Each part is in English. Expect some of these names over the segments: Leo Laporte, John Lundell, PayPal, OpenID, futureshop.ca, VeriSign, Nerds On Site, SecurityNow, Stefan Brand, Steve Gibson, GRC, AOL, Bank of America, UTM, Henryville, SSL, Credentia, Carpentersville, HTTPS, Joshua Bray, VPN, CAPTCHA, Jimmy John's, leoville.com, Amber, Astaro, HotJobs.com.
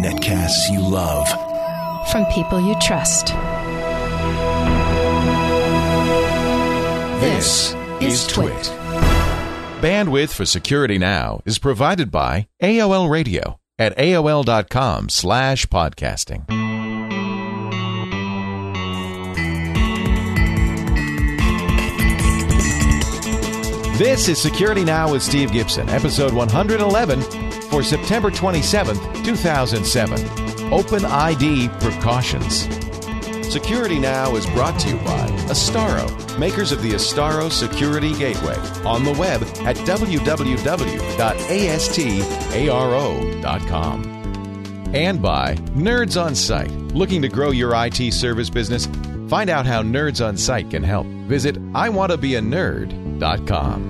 Netcasts you love. From people you trust. This is Twit. Bandwidth for Security Now is provided by AOL Radio at AOL.com/podcasting. This is Security Now with Steve Gibson, episode 111 for September 27th, 2007. OpenID Precautions. Security Now is brought to you by Astaro, makers of the Astaro Security Gateway, on the web at www.astaro.com. And by Nerds On Site. Looking to grow your IT service business? Find out how Nerds On Site can help. Visit IWantToBeANerd.com.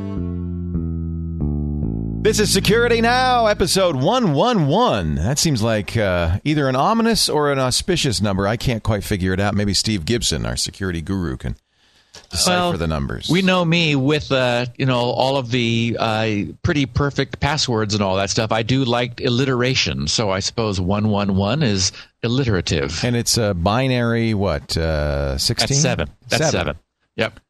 This is Security Now, episode 111. That seems like either an ominous or an auspicious number. I can't quite figure it out. Maybe Steve Gibson, our security guru, can decipher the numbers. We know me with all of the pretty perfect passwords and all that stuff. I do like alliteration, so I suppose 111 is alliterative. And it's a binary, 16? That's 7. That's 7. Yep.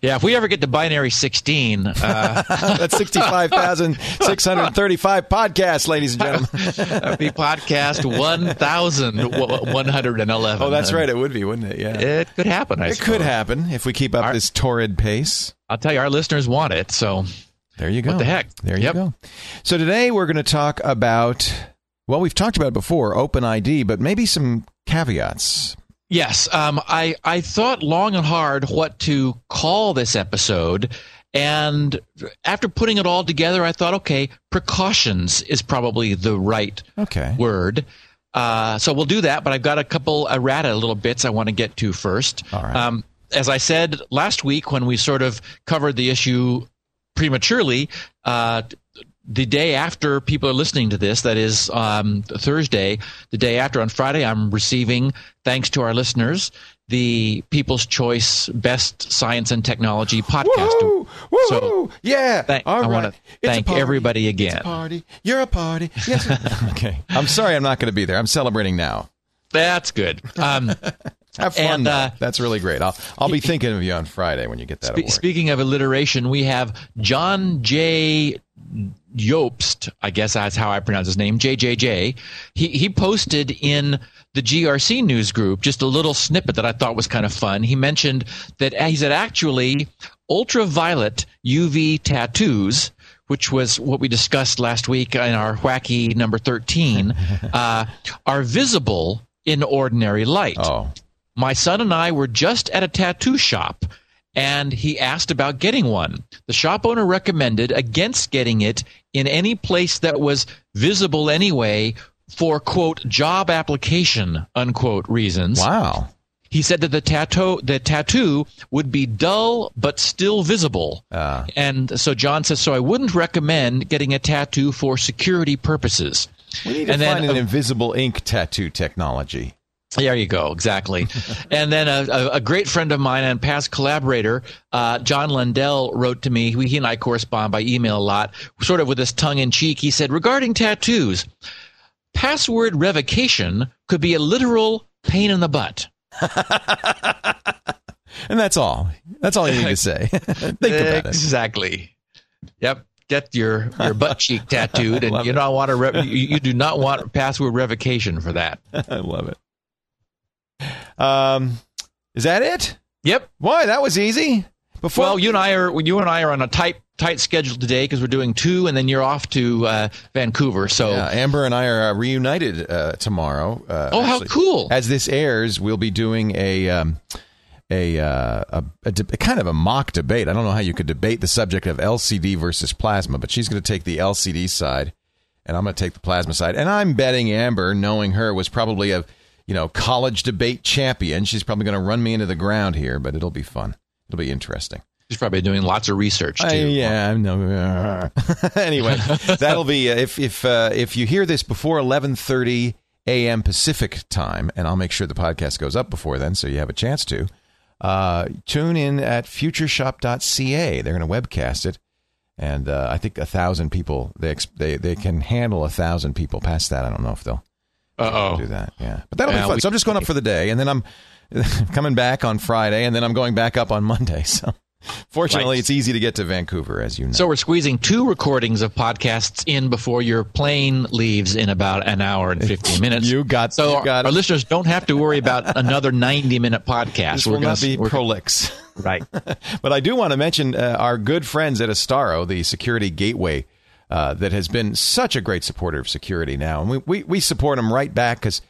Yeah, if we ever get to binary 16... That's 65,635 podcasts, ladies and gentlemen. That'd be podcast 1,111. Oh, that's right. It would be, wouldn't it? Yeah. It could happen, I suppose. It could happen if we keep up this torrid pace. I'll tell you, our listeners want it, so... There you go. What the heck? There you go. So today we're going to talk about... Well, we've talked about it before, OpenID, but maybe some caveats. Yes, I thought long and hard what to call this episode, and after putting it all together, I thought, okay, precautions is probably the right word. So we'll do that, but I've got a couple errata little bits I want to get to first. All right. As I said last week when we sort of covered the issue prematurely, the day after people are listening to this, that is Thursday, the day after on Friday, I'm receiving, thanks to our listeners, the People's Choice Best Science and Technology Podcast. Woohoo! Woohoo! So, yeah! I want to thank everybody again. It's a party. You're a party. Yes. Okay. I'm sorry I'm not going to be there. I'm celebrating now. That's good. Have fun. And, that's really great. I'll be thinking of you on Friday when you get that award. Speaking of alliteration, we have John J. Jopst, I guess that's how I pronounce his name, JJJ. He posted in the GRC news group just a little snippet that I thought was kind of fun. He mentioned that he said actually ultraviolet UV tattoos, which was what we discussed last week in our wacky number 13, are visible in ordinary light. Oh. My son and I were just at a tattoo shop, and he asked about getting one. The shop owner recommended against getting it in any place that was visible anyway for, quote, job application, unquote, reasons. Wow. He said that the tattoo would be dull but still visible. And so John says, so I wouldn't recommend getting a tattoo for security purposes. We need to find an invisible ink tattoo technology. There you go. Exactly. And then a great friend of mine and past collaborator, John Lundell, wrote to me. He and I correspond by email a lot, sort of with his tongue in cheek. He said, regarding tattoos, password revocation could be a literal pain in the butt. And that's all. That's all you need to say. Think about it. Exactly. Yep. Get your butt cheek tattooed, and you don't want to. You do not want password revocation for that. I love it. Is that it? Yep. Why? That was easy. Well, you and I are on a tight schedule today because we're doing two, and then you're off to Vancouver. So yeah, Amber and I are reunited tomorrow. How cool! As this airs, we'll be doing a kind of a mock debate. I don't know how you could debate the subject of LCD versus plasma, but she's going to take the LCD side, and I'm going to take the plasma side. And I'm betting Amber, knowing her, was probably a college debate champion. She's probably going to run me into the ground here, but it'll be fun. It'll be interesting. She's probably doing lots of research too. Yeah, I know. Anyway, that'll be if you hear this before 11:30 a.m. Pacific time, and I'll make sure the podcast goes up before then, so you have a chance to. Tune in at futureshop.ca. They're going to webcast it, And I think 1,000 people, they can handle 1,000 people. Past that, I don't know if they'll do that. Yeah, but that'll be fun. So I'm just going up for the day, and then I'm coming back on Friday, and then I'm going back up on Monday. So fortunately, it's easy to get to Vancouver, as you know. So we're squeezing two recordings of podcasts in before your plane leaves in about an hour and 15 minutes. Our listeners don't have to worry about another 90-minute podcast. This will not be prolix. Right. But I do want to mention our good friends at Astaro, the security gateway that has been such a great supporter of security now. And we support them right back because,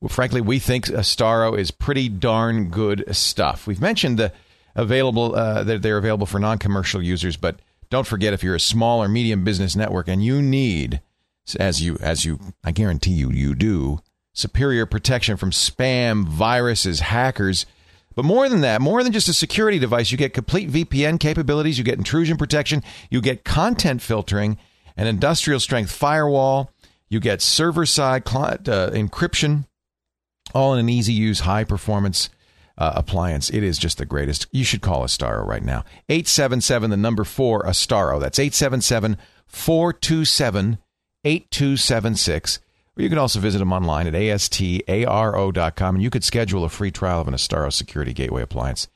well, frankly, we think Astaro is pretty darn good stuff. We've mentioned that they're available for non-commercial users, but don't forget, if you're a small or medium business network and you need, as you I guarantee you do, superior protection from spam, viruses, hackers. But more than that, more than just a security device, you get complete VPN capabilities, you get intrusion protection, you get content filtering, an industrial-strength firewall, you get server-side client encryption, all in an easy-use, high-performance appliance. It is just the greatest. You should call Astaro right now. 877, the number 4, Astaro. That's 877-427-8276. Or you can also visit them online at astaro.com, and you could schedule a free trial of an Astaro Security Gateway appliance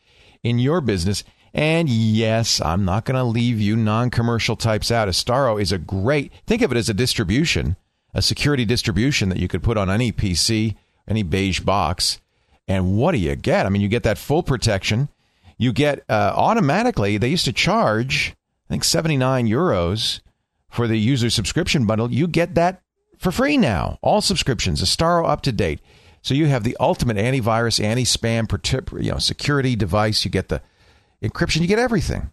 in your business. And yes, I'm not going to leave you non-commercial types out. Astaro is a great, think of it as a distribution, a security distribution that you could put on any PC, any beige box. And what do you get? I mean, you get that full protection. You get automatically, they used to charge, I think, 79 euros for the user subscription bundle. You get that for free now. All subscriptions, Astaro up to date. So you have the ultimate antivirus, anti-spam, security device. You get the encryption. You get everything.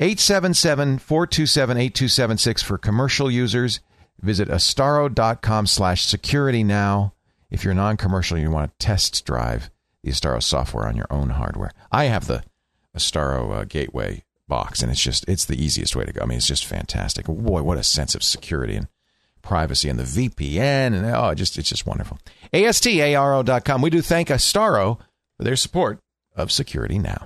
877-427-8276 for commercial users. Visit astaro.com/security now. If you're non-commercial, you want to test drive the Astaro software on your own hardware. I have the Astaro Gateway box, and it's the easiest way to go. I mean, it's just fantastic. Boy, what a sense of security and privacy, and the VPN, and it's just wonderful. ASTARO.com. We do thank Astaro for their support of Security Now.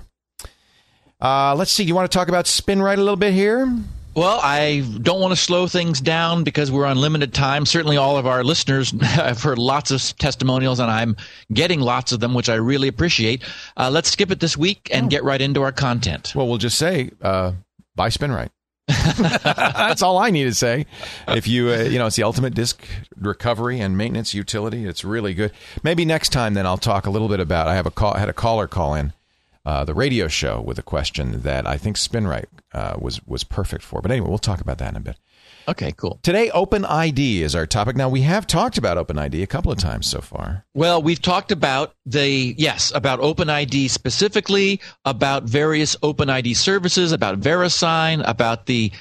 Let's see. Do you want to talk about SpinRite a little bit here? Well, I don't want to slow things down because we're on limited time. Certainly all of our listeners have heard lots of testimonials, and I'm getting lots of them, which I really appreciate. Let's skip it this week and get right into our content. Well, we'll just say, buy SpinRite. That's all I need to say. If you, it's the ultimate disk recovery and maintenance utility. It's really good. Maybe next time then I'll talk a little bit about, I had a caller call in. The radio show with a question that I think SpinRite was perfect for. But anyway, we'll talk about that in a bit. Okay, cool. Today, OpenID is our topic. Now, we have talked about OpenID a couple of times so far. Well, we've talked about about OpenID specifically, about various OpenID services, about VeriSign, about their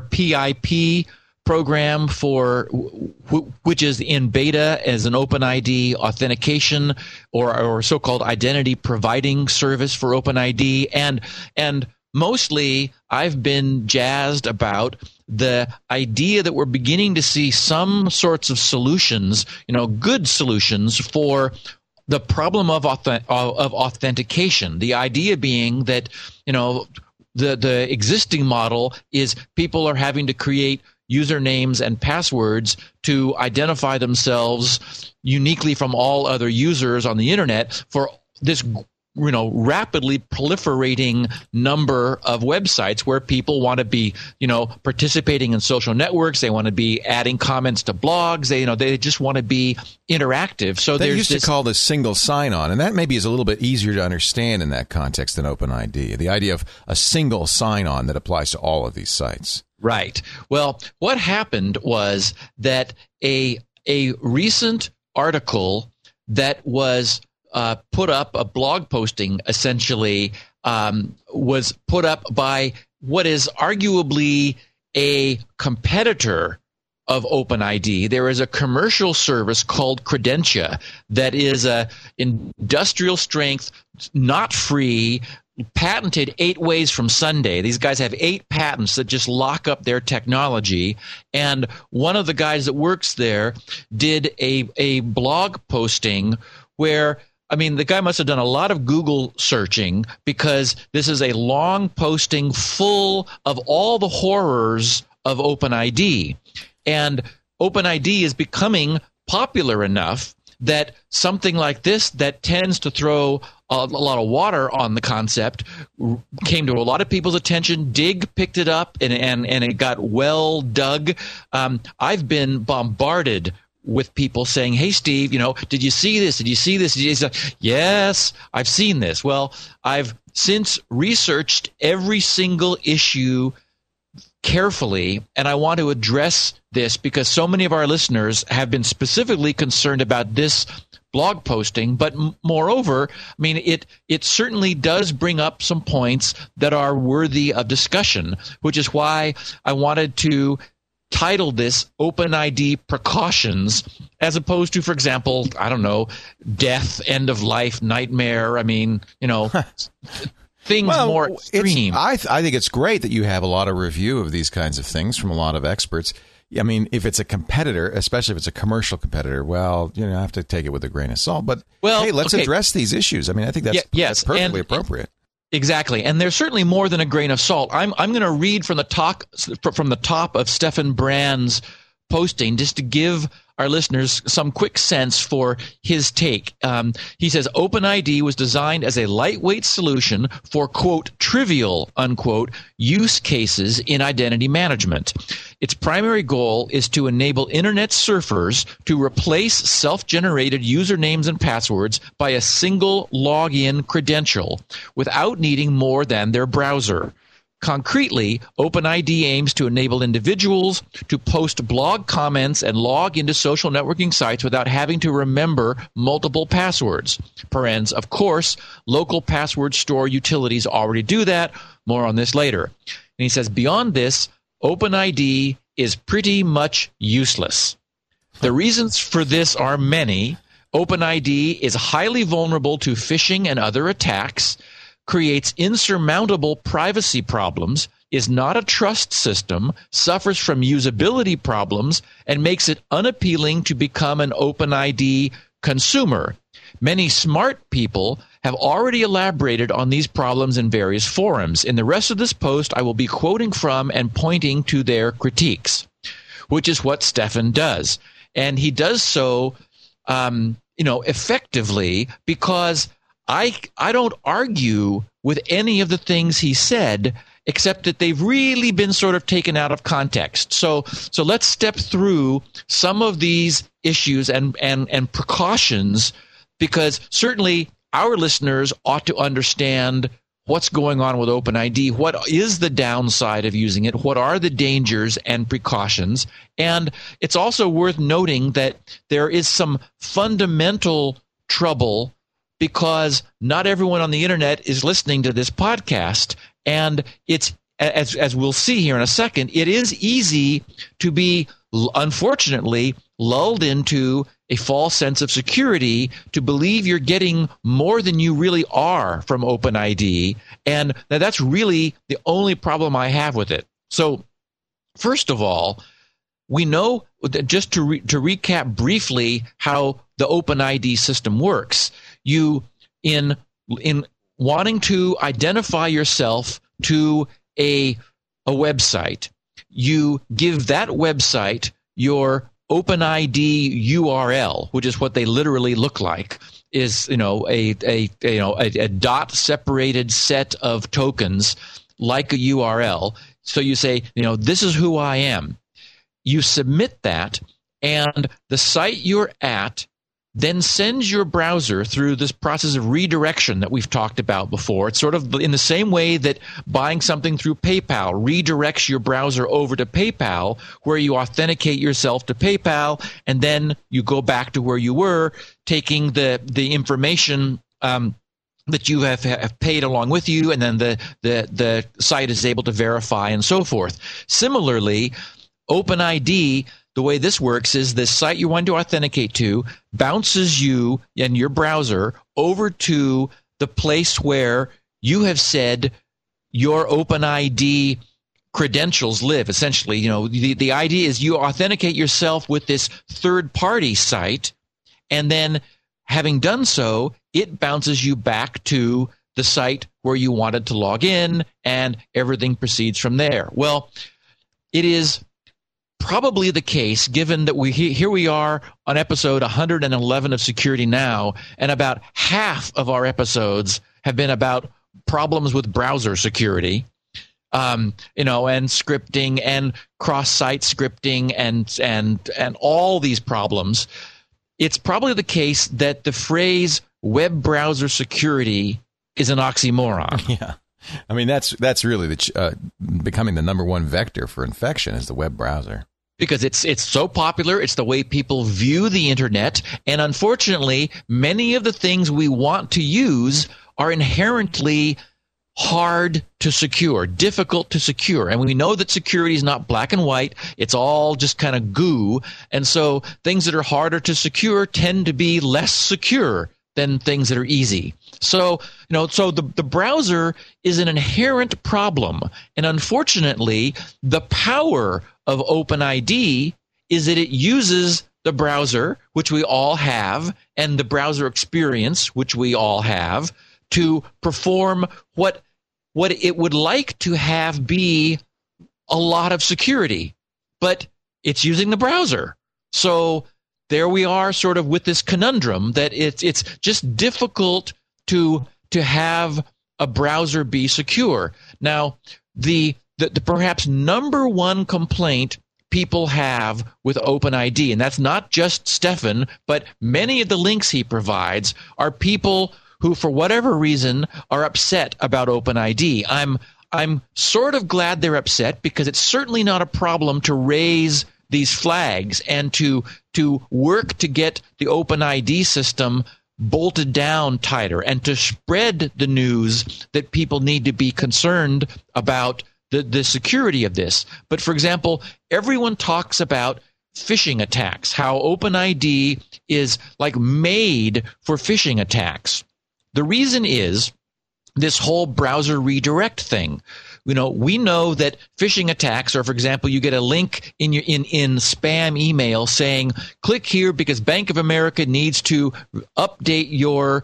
PIP program which is in beta as an OpenID authentication or so-called identity providing service for OpenID, and mostly I've been jazzed about the idea that we're beginning to see some sorts of solutions, good solutions for the problem of authentication. The idea being that the existing model is people are having to create usernames and passwords to identify themselves uniquely from all other users on the internet for this, rapidly proliferating number of websites where people want to be, participating in social networks. They want to be adding comments to blogs. They just want to be interactive. So they used to call this single sign-on, and that maybe is a little bit easier to understand in that context than OpenID. The idea of a single sign-on that applies to all of these sites. Right. Well, what happened was that a recent article that was put up, a blog posting essentially, was put up by what is arguably a competitor of OpenID. There is a commercial service called Credentia that is an industrial strength, not free, patented 8 ways from Sunday. These guys have 8 patents that just lock up their technology. And one of the guys that works there did a blog posting where I mean, the guy must have done a lot of Google searching, because this is a long posting full of all the horrors of OpenID. And OpenID is becoming popular enough that something like this, that tends to throw a lot of water on the concept, came to a lot of people's attention. Dig picked it up, and it got well dug. I've been bombarded with people saying, "Hey, Steve, you know, did you see this? Did you see this?" He's like, "Yes, I've seen this." Well, I've since researched every single issue carefully, and I want to address this because so many of our listeners have been specifically concerned about this blog posting. But moreover, I mean, it certainly does bring up some points that are worthy of discussion, which is why I wanted to title this OpenID Precautions, as opposed to, for example, I don't know, death, end of life, nightmare. I mean, you know, things more extreme. I think it's great that you have a lot of review of these kinds of things from a lot of experts. I mean, if it's a competitor, especially if it's a commercial competitor, well, you know, I have to take it with a grain of salt. But, well, hey, let's address these issues. I mean, I think that's perfectly appropriate. Exactly, and there's certainly more than a grain of salt. I'm going to read from the top of Stefan Brand's posting, just to give our listeners some quick sense for his take. He says, OpenID was designed as a lightweight solution for, quote, trivial, unquote, use cases in identity management. Its primary goal is to enable internet surfers to replace self-generated usernames and passwords by a single login credential without needing more than their browser. Concretely, OpenID aims to enable individuals to post blog comments and log into social networking sites without having to remember multiple passwords. Parens, of course, local password store utilities already do that. More on this later. And he says, beyond this, OpenID is pretty much useless. The reasons for this are many. OpenID is highly vulnerable to phishing and other attacks, creates insurmountable privacy problems, is not a trust system, suffers from usability problems, and makes it unappealing to become an OpenID consumer. Many smart people have already elaborated on these problems in various forums. In the rest of this post, I will be quoting from and pointing to their critiques, which is what Stefan does. And he does so, you know, effectively, because I don't argue with any of the things he said, except that they've really been sort of taken out of context. So let's step through some of these issues and precautions, because certainly our listeners ought to understand what's going on with OpenID, what is the downside of using it, what are the dangers and precautions. And it's also worth noting that there is some fundamental trouble, because not everyone on the internet is listening to this podcast, and it's, as we'll see here in a second, it is easy to be, unfortunately, lulled into a false sense of security, to believe you're getting more than you really are from OpenID, and that's really the only problem I have with it. So, first of all, we know, just to recap briefly how the OpenID system works. You, in wanting to identify yourself to a website, you give that website your OpenID URL, which is what they literally look like, is, you know, a dot separated set of tokens like a URL. So you say, you know, this is who I am. You submit that, and the site you're at then sends your browser through this process of redirection that we've talked about before. It's sort of in the same way that buying something through PayPal redirects your browser over to PayPal, where you authenticate yourself to PayPal, and then you go back to where you were, taking the information that you have paid along with you, and then the site is able to verify and so forth. Similarly, OpenID, the way this works is the site you want to authenticate to bounces you and your browser over to the place where you have said your OpenID credentials live. Essentially, you know, the idea is you authenticate yourself with this third-party site, and then having done so, it bounces you back to the site where you wanted to log in, and everything proceeds from there. Well, it is probably the case, given that here we are on episode 111 of Security Now, and about half of our episodes have been about problems with browser security, and scripting and cross-site scripting and all these problems. It's probably the case that the phrase web browser security is an oxymoron. Yeah. I mean, that's really becoming the number one vector for infection is the web browser. Because it's so popular, it's the way people view the internet, and unfortunately, many of the things we want to use are inherently hard to secure, difficult to secure. And we know that security is not black and white. It's all just kind of goo. And so things that are harder to secure tend to be less secure than things that are easy. So, the browser is an inherent problem. And unfortunately, the power of OpenID is that it uses the browser, which we all have, and the browser experience, which we all have, to perform what it would like to have be a lot of security. But it's using the browser. So there we are sort of with this conundrum that it's just difficult to have a browser be secure. Now, the perhaps number one complaint people have with OpenID, and that's not just Stefan, but many of the links he provides are people who, for whatever reason, are upset about OpenID. I'm sort of glad they're upset, because it's certainly not a problem to raise these flags and to work to get the OpenID system bolted down tighter and to spread the news that people need to be concerned about the security of this. But for example, everyone talks about phishing attacks, how OpenID is like made for phishing attacks. The reason is this whole browser redirect thing. We know that phishing attacks are, for example, you get a link in your in spam email saying, click here because Bank of America needs to update your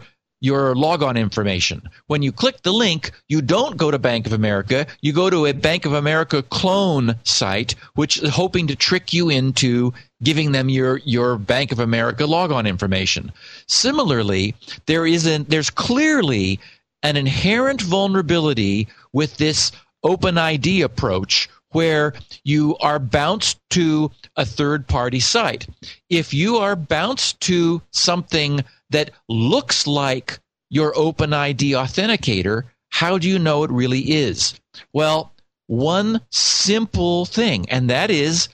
logon information. When you click the link, you don't go to Bank of America. You go to a Bank of America clone site, which is hoping to trick you into giving them your Bank of America logon information. Similarly, there's clearly an inherent vulnerability with this OpenID approach where you are bounced to a third-party site. If you are bounced to something that looks like your OpenID authenticator, how do you know it really is? Well, one simple thing, and that is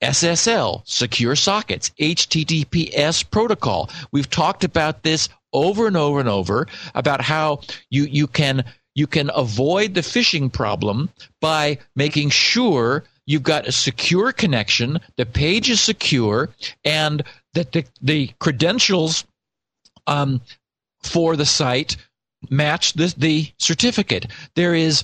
SSL, Secure Sockets, HTTPS protocol. We've talked about this over and over and over about how you can avoid the phishing problem by making sure you've got a secure connection, the page is secure, and that the credentials for the site match the certificate. There is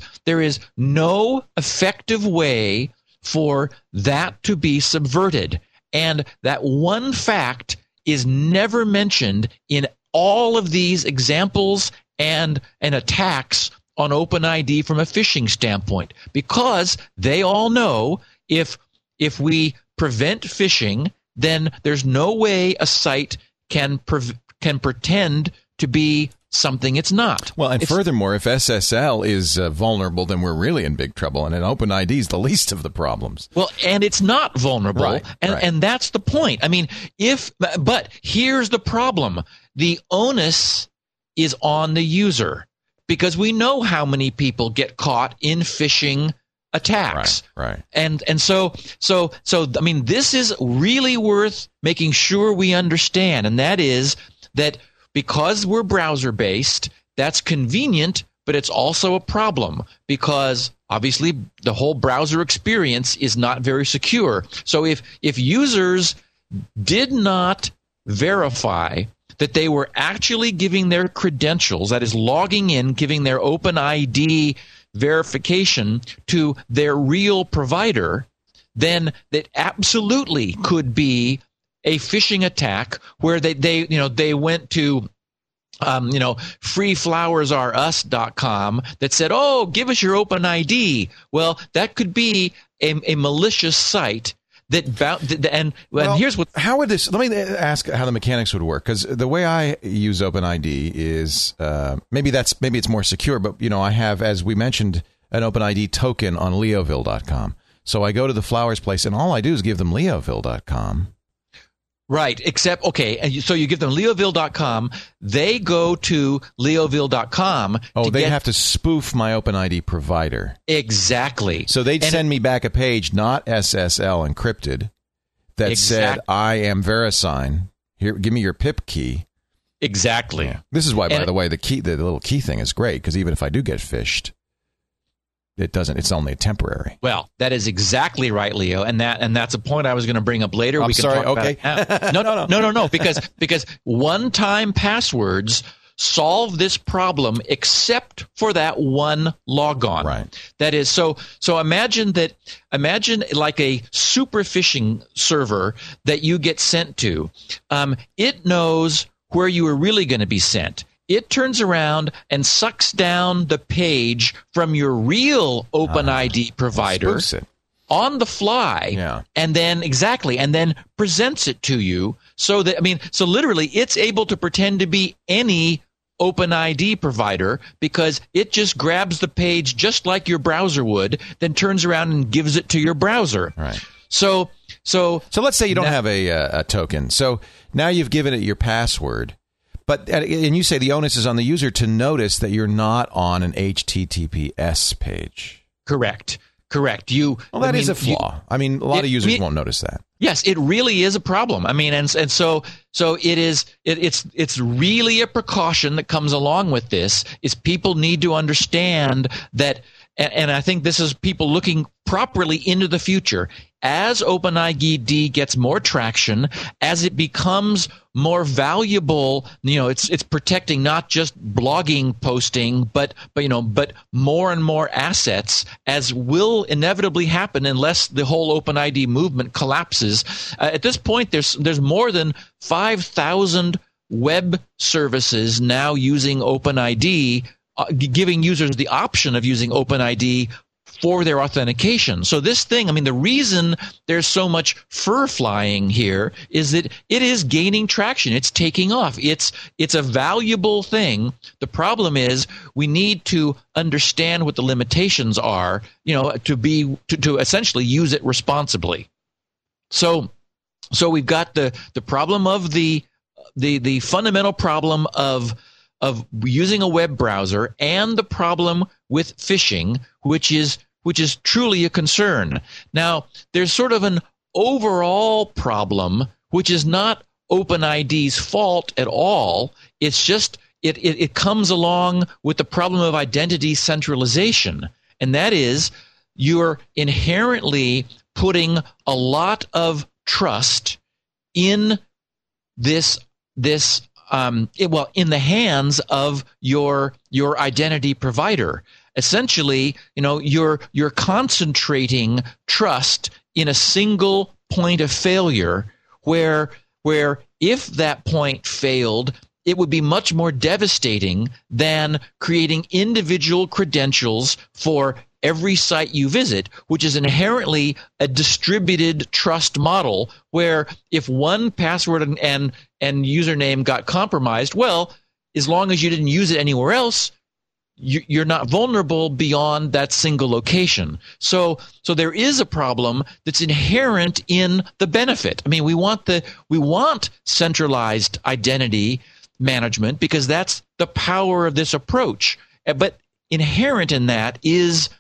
no effective way for that to be subverted, and that one fact is never mentioned in all of these examples and attacks on OpenID from a phishing standpoint, because they all know if we prevent phishing, then there's no way a site can pretend to be something it's not. Well, and furthermore, if SSL is vulnerable, then we're really in big trouble, and an OpenID is the least of the problems. Well, and it's not vulnerable, and that's the point. I mean, but here's the problem. The onus is on the user, because we know how many people get caught in phishing attacks. Right. And so I mean, this is really worth making sure we understand, and that is that because we're browser-based, that's convenient, but it's also a problem because obviously the whole browser experience is not very secure. So if users did not verify that they were actually giving their credentials, that is logging in, giving their OpenID verification to their real provider, then that absolutely could be a phishing attack where they went to freeflowersareus.com that said, oh, give us your OpenID. Well, that could be a malicious site that and here's what. How would this? Let me ask how the mechanics would work, because the way I use OpenID is maybe it's more secure, but I have, as we mentioned, an OpenID token on leoville.com. So I go to the flowers place, and all I do is give them leoville.com. Right, except, okay, and so you give them leoville.com. They go to leoville.com. Oh, they have to spoof my OpenID provider. Exactly. So they'd send me back a page, not SSL encrypted, that said, I am VeriSign. Here, give me your PIP key. Exactly. Yeah. This is why, by the way, the little key thing is great, because even if I do get phished, it doesn't. It's only temporary. Well, that is exactly right, Leo, and that's a point I was going to bring up later. We can talk about it now. No. Because one-time passwords solve this problem, except for that one logon. Right. That is so. Imagine like a super phishing server that you get sent to. It knows where you are really going to be sent. It turns around and sucks down the page from your real OpenID provider on the fly, and then presents it to you. So that so literally, it's able to pretend to be any OpenID provider because it just grabs the page just like your browser would, then turns around and gives it to your browser. Right. So let's say you don't have a token. So now you've given it your password. And you say the onus is on the user to notice that you're not on an HTTPS page. Correct. That is a flaw. A lot of users won't notice that. Yes, it really is a problem. So it is. It's really a precaution that comes along with this. Is people need to understand that, and I think this is people looking properly into the future. As OpenID gets more traction, as it becomes more valuable, it's protecting not just blogging posting, but more and more assets, as will inevitably happen unless the whole OpenID movement collapses. At this point, there's more than 5,000 web services now using OpenID, giving users the option of using OpenID for their authentication. So this thing, the reason there's so much fur flying here is that it is gaining traction. It's taking off. It's a valuable thing. The problem is we need to understand what the limitations are, to essentially use it responsibly. So we've got the problem of the fundamental problem of using a web browser and the problem with phishing, which is truly a concern. Now, there's sort of an overall problem, which is not OpenID's fault at all. It's just it comes along with the problem of identity centralization, and that is you're inherently putting a lot of trust in in the hands of your identity provider. Essentially, you're concentrating trust in a single point of failure where if that point failed, it would be much more devastating than creating individual credentials for every site you visit, which is inherently a distributed trust model where if one password and username got compromised, well, as long as you didn't use it anywhere else, you're not vulnerable beyond that single location. So there is a problem that's inherent in the benefit. We want centralized identity management because that's the power of this approach. But inherent in that is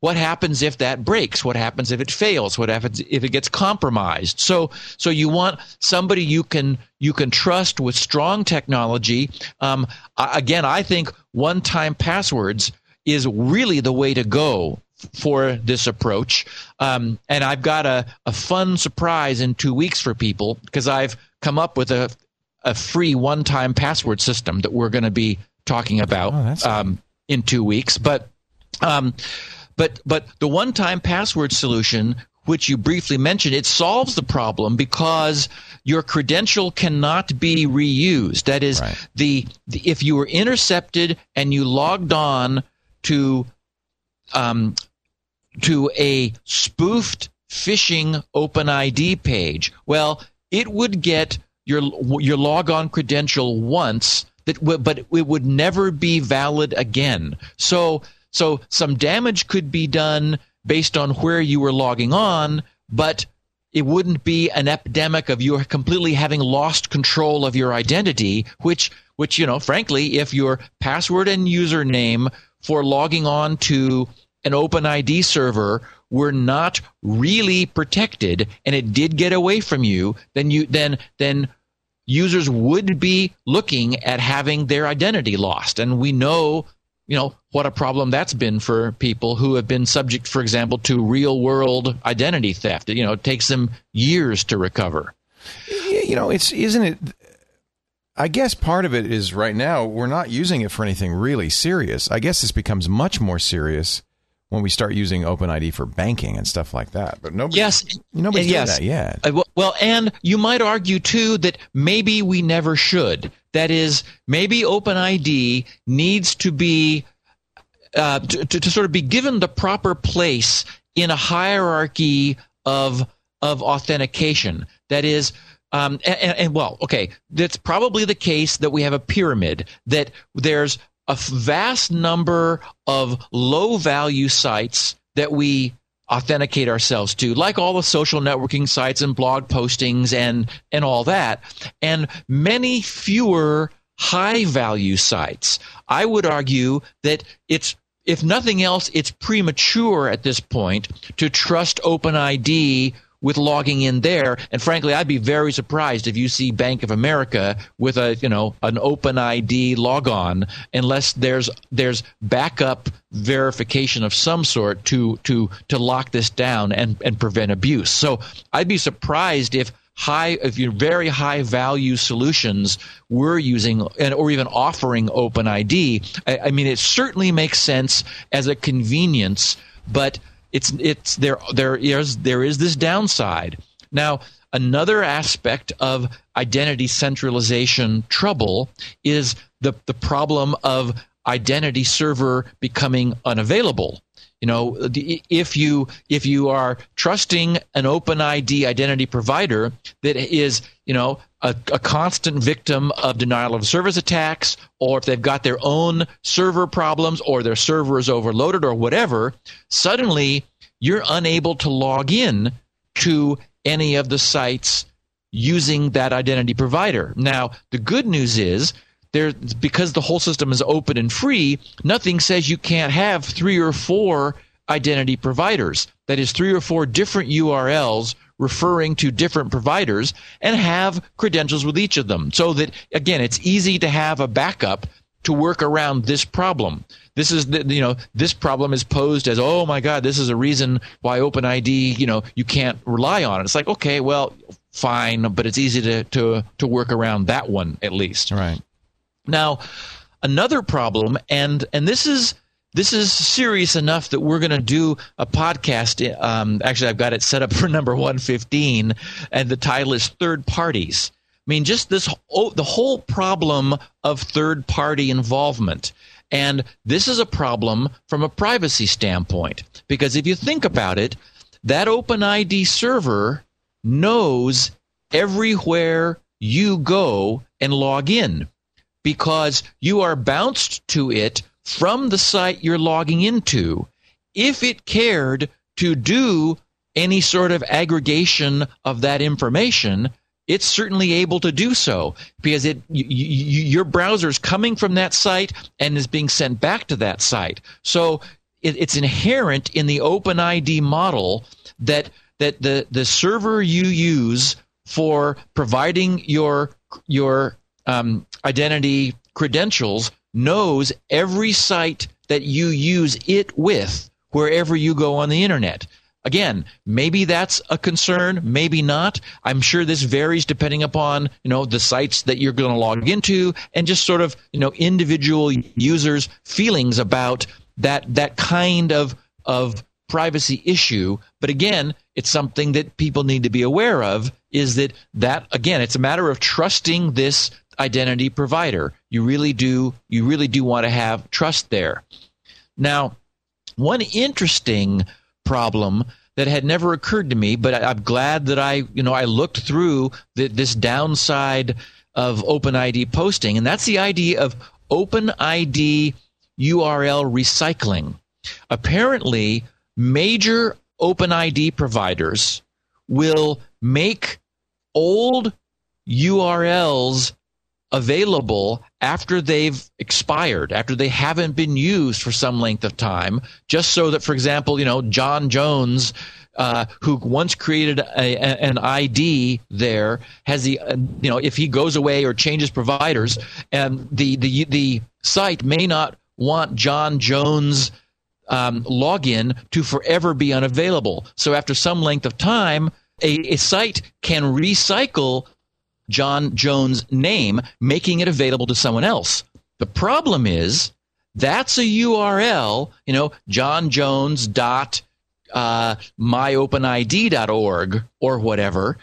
what happens if that breaks, what happens if it fails, what happens if it gets compromised. So you want somebody you can trust with strong technology. Again, I think one-time passwords is really the way to go for this approach. And I've got a fun surprise in 2 weeks for people because I've come up with a free one-time password system that we're going to be talking about in 2 weeks. But the one-time password solution, which you briefly mentioned, it solves the problem because your credential cannot be reused. That is, right. If you were intercepted and you logged on to a spoofed phishing OpenID page, well, it would get your logon credential once, but it would never be valid again. So some damage could be done based on where you were logging on, but it wouldn't be an epidemic of you completely having lost control of your identity, which, you know, frankly, if your password and username for logging on to an OpenID server were not really protected and it did get away from you, then users would be looking at having their identity lost. And we know, you know, what a problem that's been for people who have been subject, for example, to real-world identity theft. You know, it takes them years to recover. You know, I guess part of it is right now we're not using it for anything really serious. I guess this becomes much more serious when we start using OpenID for banking and stuff like that. But nobody's doing that yet. Well, and you might argue, too, that maybe we never should. That is, maybe OpenID needs to be to sort of be given the proper place in a hierarchy of authentication. That is, that's probably the case that we have a pyramid, that there's a vast number of low-value sites that we authenticate ourselves to, like all the social networking sites and blog postings and all that, and many fewer high-value sites. I would argue that it's, if nothing else, it's premature at this point to trust OpenID with logging in there. And frankly, I'd be very surprised if you see Bank of America with an OpenID logon, unless there's backup verification of some sort to lock this down and prevent abuse. So I'd be surprised if your very high value solutions were using or even offering OpenID. I mean, it certainly makes sense as a convenience, but there is this downside. Now, another aspect of identity centralization trouble is the problem of identity server becoming unavailable. You know, if you are trusting an OpenID identity provider that is, you know, a constant victim of denial of service attacks, or if they've got their own server problems, or their server is overloaded, or whatever, suddenly you're unable to log in to any of the sites using that identity provider. Now, the good news is, because the whole system is open and free, nothing says you can't have 3 or 4 identity providers. That is, 3 or 4 different URLs referring to different providers, and have credentials with each of them. So that, again, it's easy to have a backup to work around this problem. This is this problem is posed as, oh my God, this is a reason why OpenID, you know, you can't rely on it. It's like, okay, well, fine, but it's easy to work around that one at least. Right. Now, another problem, and this is serious enough that we're going to do a podcast. Actually, I've got it set up for number 115, and the title is Third Parties. I mean, just the whole problem of third-party involvement. And this is a problem from a privacy standpoint, because if you think about it, that OpenID server knows everywhere you go and log in, because you are bounced to it from the site you're logging into. If it cared to do any sort of aggregation of that information, it's certainly able to do so, because your browser is coming from that site and is being sent back to that site. So it's inherent in the OpenID model that the server you use for providing your identity credentials knows every site that you use it with wherever you go on the internet. Again, maybe that's a concern, maybe not. I'm sure this varies depending upon, you know, the sites that you're going to log into, and just sort of, you know, individual users' feelings about that kind of privacy issue. But again, It's something that people need to be aware of, is that again, it's a matter of trusting this identity provider. You really do want to have trust there. Now, one interesting problem that had never occurred to me, but I'm glad that I looked through this downside of OpenID posting, and that's the idea of OpenID URL recycling. Apparently, major OpenID providers will make old URLs available after they've expired, after they haven't been used for some length of time, just so that, for example, John Jones, who once created an ID there, has the if he goes away or changes providers, and the site may not want John Jones' login to forever be unavailable. So after some length of time, a site can recycle John Jones' name, making it available to someone else. The problem is that's a URL, johnjones.myopenid.org or whatever,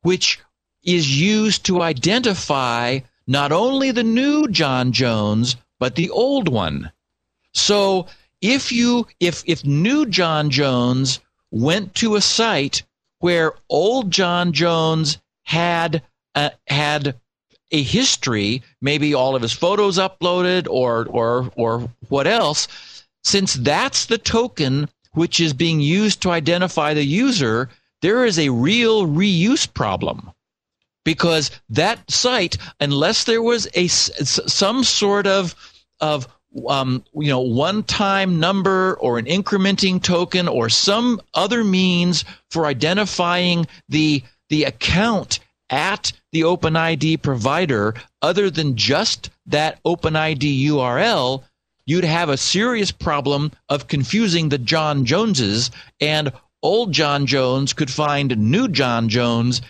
which is used to identify not only the new John Jones, but the old one. So if new John Jones went to a site where old John Jones had a history, maybe all of his photos uploaded or what else, since that's the token which is being used to identify the user, there is a real reuse problem, because that site, unless there was some sort of one-time number or an incrementing token or some other means for identifying the account at the OpenID provider other than just that OpenID URL, you'd have a serious problem of confusing the John Joneses, and old John Jones could find new John Jones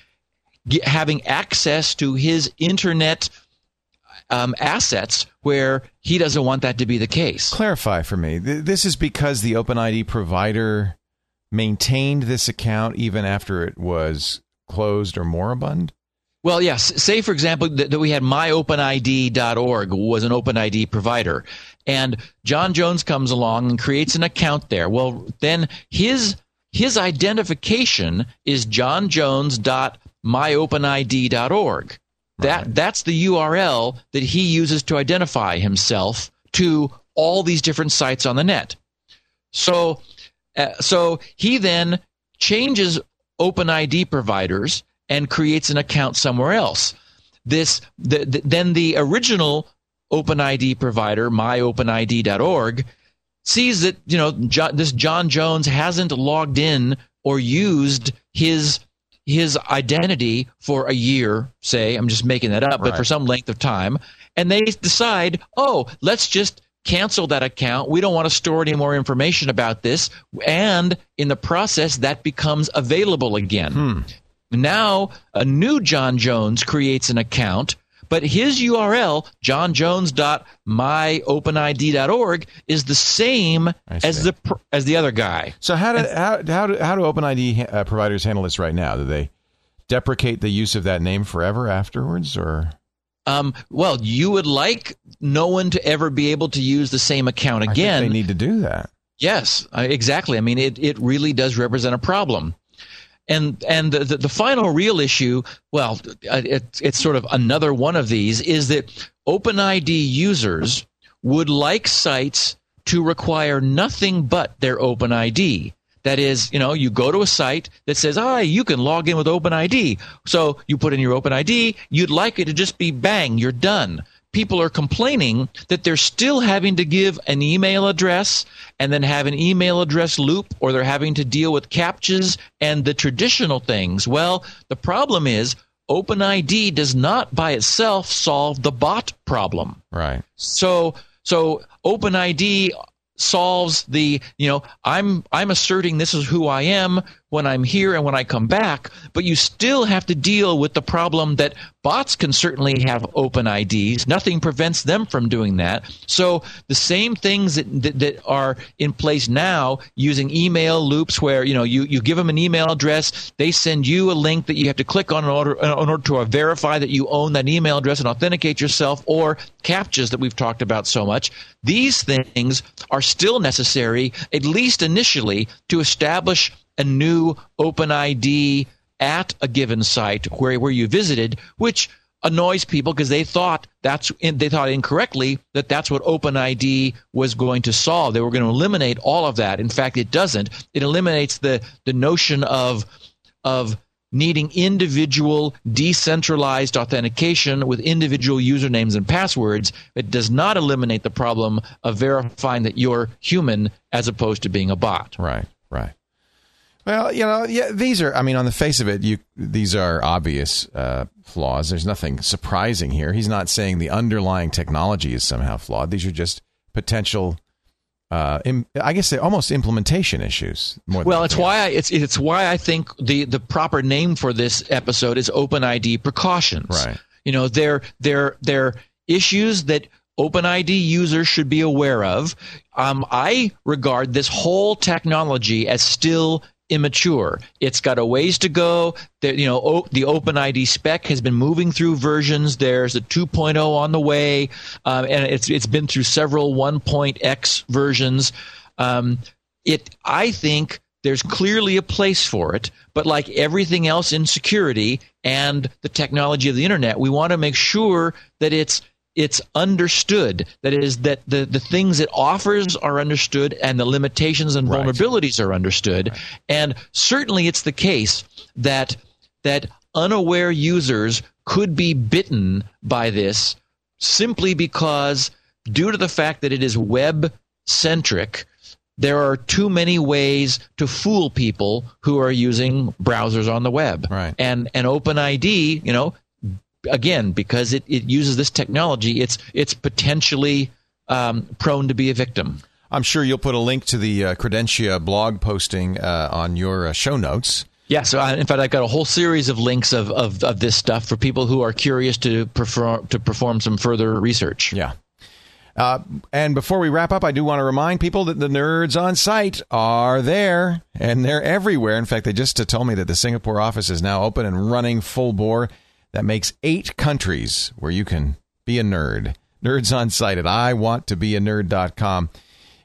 having access to his internet assets, where he doesn't want that to be the case. Clarify for me. This is because the OpenID provider maintained this account even after it was closed or moribund? Well, yes. Say, for example, that we had myopenid.org was an OpenID provider, and John Jones comes along and creates an account there. Well, then his identification is johnjones.myopenid.org. That's the URL that he uses to identify himself to all these different sites on the net. So he then changes OpenID providers and creates an account somewhere else. Then the original OpenID provider, myopenid.org, sees that this John Jones hasn't logged in or used his identity for a year, say. I'm just making that up, right. But for some length of time, and they decide, let's just cancel that account. We don't want to store any more information about this. And in the process, that becomes available again. Now, a new John Jones creates an account, but his URL, johnjones.myopenid.org, is the same as the other guy. So how do OpenID providers handle this right now? Do they deprecate the use of that name forever afterwards, or? Well, you would like no one to ever be able to use the same account again. I think they need to do that. Yes, exactly. I mean, it really does represent a problem. And the final real issue, well, it's sort of another one of these, is that OpenID users would like sites to require nothing but their OpenID. That is, you go to a site that says, you can log in with OpenID. So you put in your OpenID. You'd like it to just be bang, you're done. People are complaining that they're still having to give an email address and then have an email address loop, or they're having to deal with CAPTCHAs and the traditional things. Well, the problem is OpenID does not by itself solve the bot problem. Right. So OpenID solves the I'm asserting this is who I am when I'm here and when I come back, but you still have to deal with the problem that bots can certainly have open IDs. Nothing prevents them from doing that. So the same things that are in place now using email loops where, you know, you give them an email address, they send you a link that you have to click on in order to verify that you own that email address and authenticate yourself, or CAPTCHAs that we've talked about so much. These things are still necessary, at least initially, to establish a new OpenID at a given site where you visited, which annoys people because they thought incorrectly that that's what OpenID was going to solve. They were going to eliminate all of that. In fact, it doesn't. It eliminates the notion of needing individual decentralized authentication with individual usernames and passwords. It does not eliminate the problem of verifying that you're human as opposed to being a bot. Right, right. Well, you know, yeah, these are, I mean, on the face of it, these are obvious flaws. There's nothing surprising here. He's not saying the underlying technology is somehow flawed. These are just potential, I guess, they're almost implementation issues. It's why I think the proper name for this episode is OpenID precautions. Right. You know, they're issues that OpenID users should be aware of. I regard this whole technology as still immature. It's got a ways to go. The OpenID spec has been moving through versions. There's a 2.0 on the way, and it's been through several 1.x versions. I think there's clearly a place for it, but like everything else in security and the technology of the internet, we want to make sure that it's understood. That is, that the things it offers are understood and the limitations and vulnerabilities are understood. Right. And certainly it's the case that unaware users could be bitten by this simply because, due to the fact that it is web-centric, there are too many ways to fool people who are using browsers on the web. Right. And OpenID, you know, again, because it uses this technology, it's potentially prone to be a victim. I'm sure you'll put a link to the Credentia blog posting on your show notes. Yeah, so in fact, I've got a whole series of links of this stuff for people who are curious to perform some further research. Yeah. And before we wrap up, I do want to remind people that the Nerds On Site are there, and they're everywhere. In fact, they just told me that the Singapore office is now open and running full bore. That makes 8 countries where you can be a nerd. Nerds On Site at IWantToBeANerd.com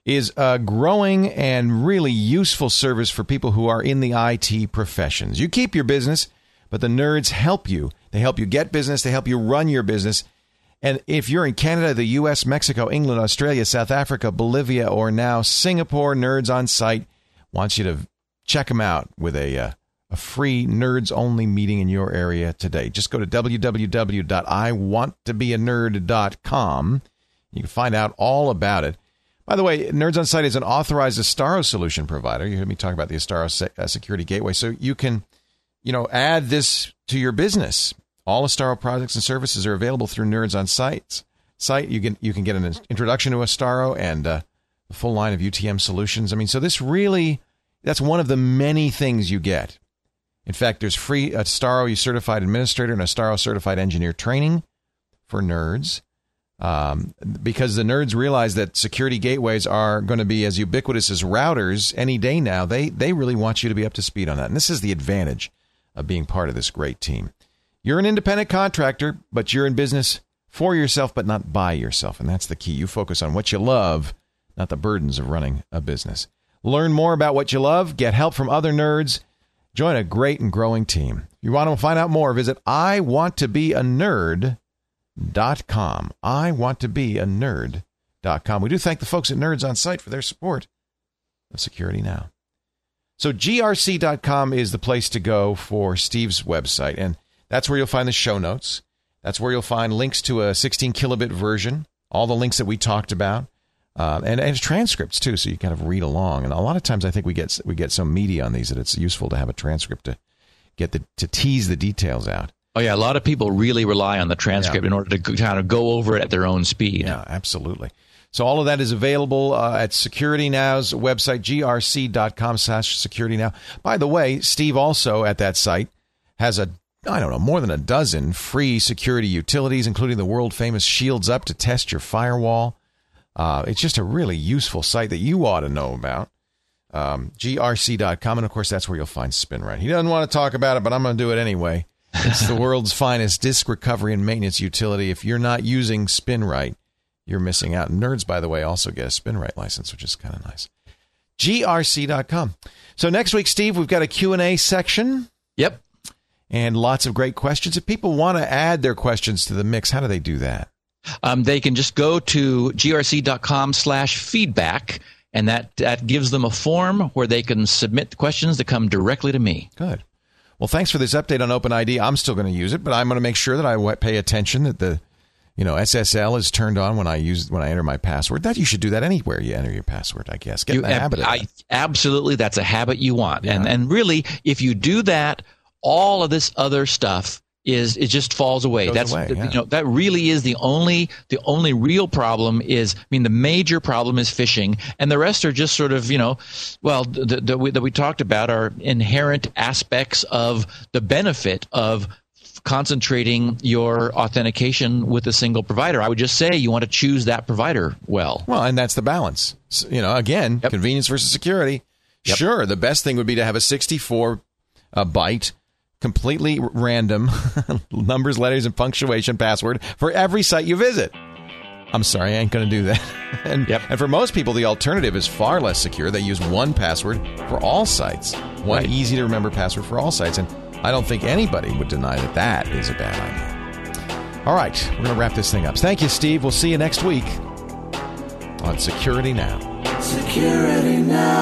is a growing and really useful service for people who are in the IT professions. You keep your business, but the nerds help you. They help you get business. They help you run your business. And if you're in Canada, the U.S., Mexico, England, Australia, South Africa, Bolivia, or now Singapore, Nerds On Site wants you to check them out with a free nerds-only meeting in your area today. Just go to www.iwanttobeanerd.com. You can find out all about it. By the way, Nerds On Site is an authorized Astaro solution provider. You heard me talk about the Astaro Security Gateway. So you can, you know, add this to your business. All Astaro products and services are available through Nerds On Site. You can get an introduction to Astaro and a full line of UTM solutions. I mean, so this really, that's one of the many things you get. In fact, there's free Astaro certified administrator and Astaro certified engineer training for nerds, because the nerds realize that security gateways are going to be as ubiquitous as routers any day now. They really want you to be up to speed on that. And this is the advantage of being part of this great team. You're an independent contractor, but you're in business for yourself, but not by yourself. And that's the key. You focus on what you love, not the burdens of running a business. Learn more about what you love. Get help from other nerds. Join a great and growing team. If you want to find out more, visit IWantToBeANerd.com. IWantToBeANerd.com. We do thank the folks at Nerds On Site for their support of Security Now. So grc.com is the place to go for Steve's website, and that's where you'll find the show notes. That's where you'll find links to a 16 kilobit version, all the links that we talked about. And transcripts, too, so you kind of read along. And a lot of times I think we get so meaty on these that it's useful to have a transcript to get to tease the details out. Oh, yeah. A lot of people really rely on the transcript in order to kind of go over it at their own speed. Yeah, absolutely. So all of that is available at SecurityNow's website, grc.com/SecurityNow. By the way, Steve also at that site has a, I don't know, more than a dozen free security utilities, including the world-famous Shields Up to test your firewall. It's just a really useful site that you ought to know about. grc.com, and of course, that's where you'll find SpinRite. He doesn't want to talk about it, but I'm going to do it anyway. It's the world's finest disk recovery and maintenance utility. If you're not using SpinRite, you're missing out. Nerds, by the way, also get a SpinRite license, which is kind of nice. grc.com. So next week, Steve, we've got a Q&A section. Yep. And lots of great questions. If people want to add their questions to the mix, how do they do that? They can just go to grc.com/feedback, and that gives them a form where they can submit questions that come directly to me. Good. Well, thanks for this update on OpenID. I'm still going to use it, but I'm going to make sure that I pay attention that the SSL is turned on when I enter my password. That you should do that anywhere you enter your password, I guess. Get in the habit of that. Absolutely, that's a habit you want. Yeah. And really, if you do that, all of this other stuff it just falls away. That really is the only real problem is, the major problem is phishing, and the rest are just sort of, that we talked about are inherent aspects of the benefit of concentrating your authentication with a single provider. I would just say you want to choose that provider well. Well, and that's the balance. So, again, yep. Convenience versus security. Yep. Sure, the best thing would be to have a 64-byte completely random numbers, letters, and punctuation password for every site you visit. I'm sorry, I ain't going to do that. And for most people, the alternative is far less secure. They use one password for all sites, one easy-to-remember password for all sites. And I don't think anybody would deny that that is a bad idea. All right, we're going to wrap this thing up. Thank you, Steve. We'll see you next week on Security Now. Security Now.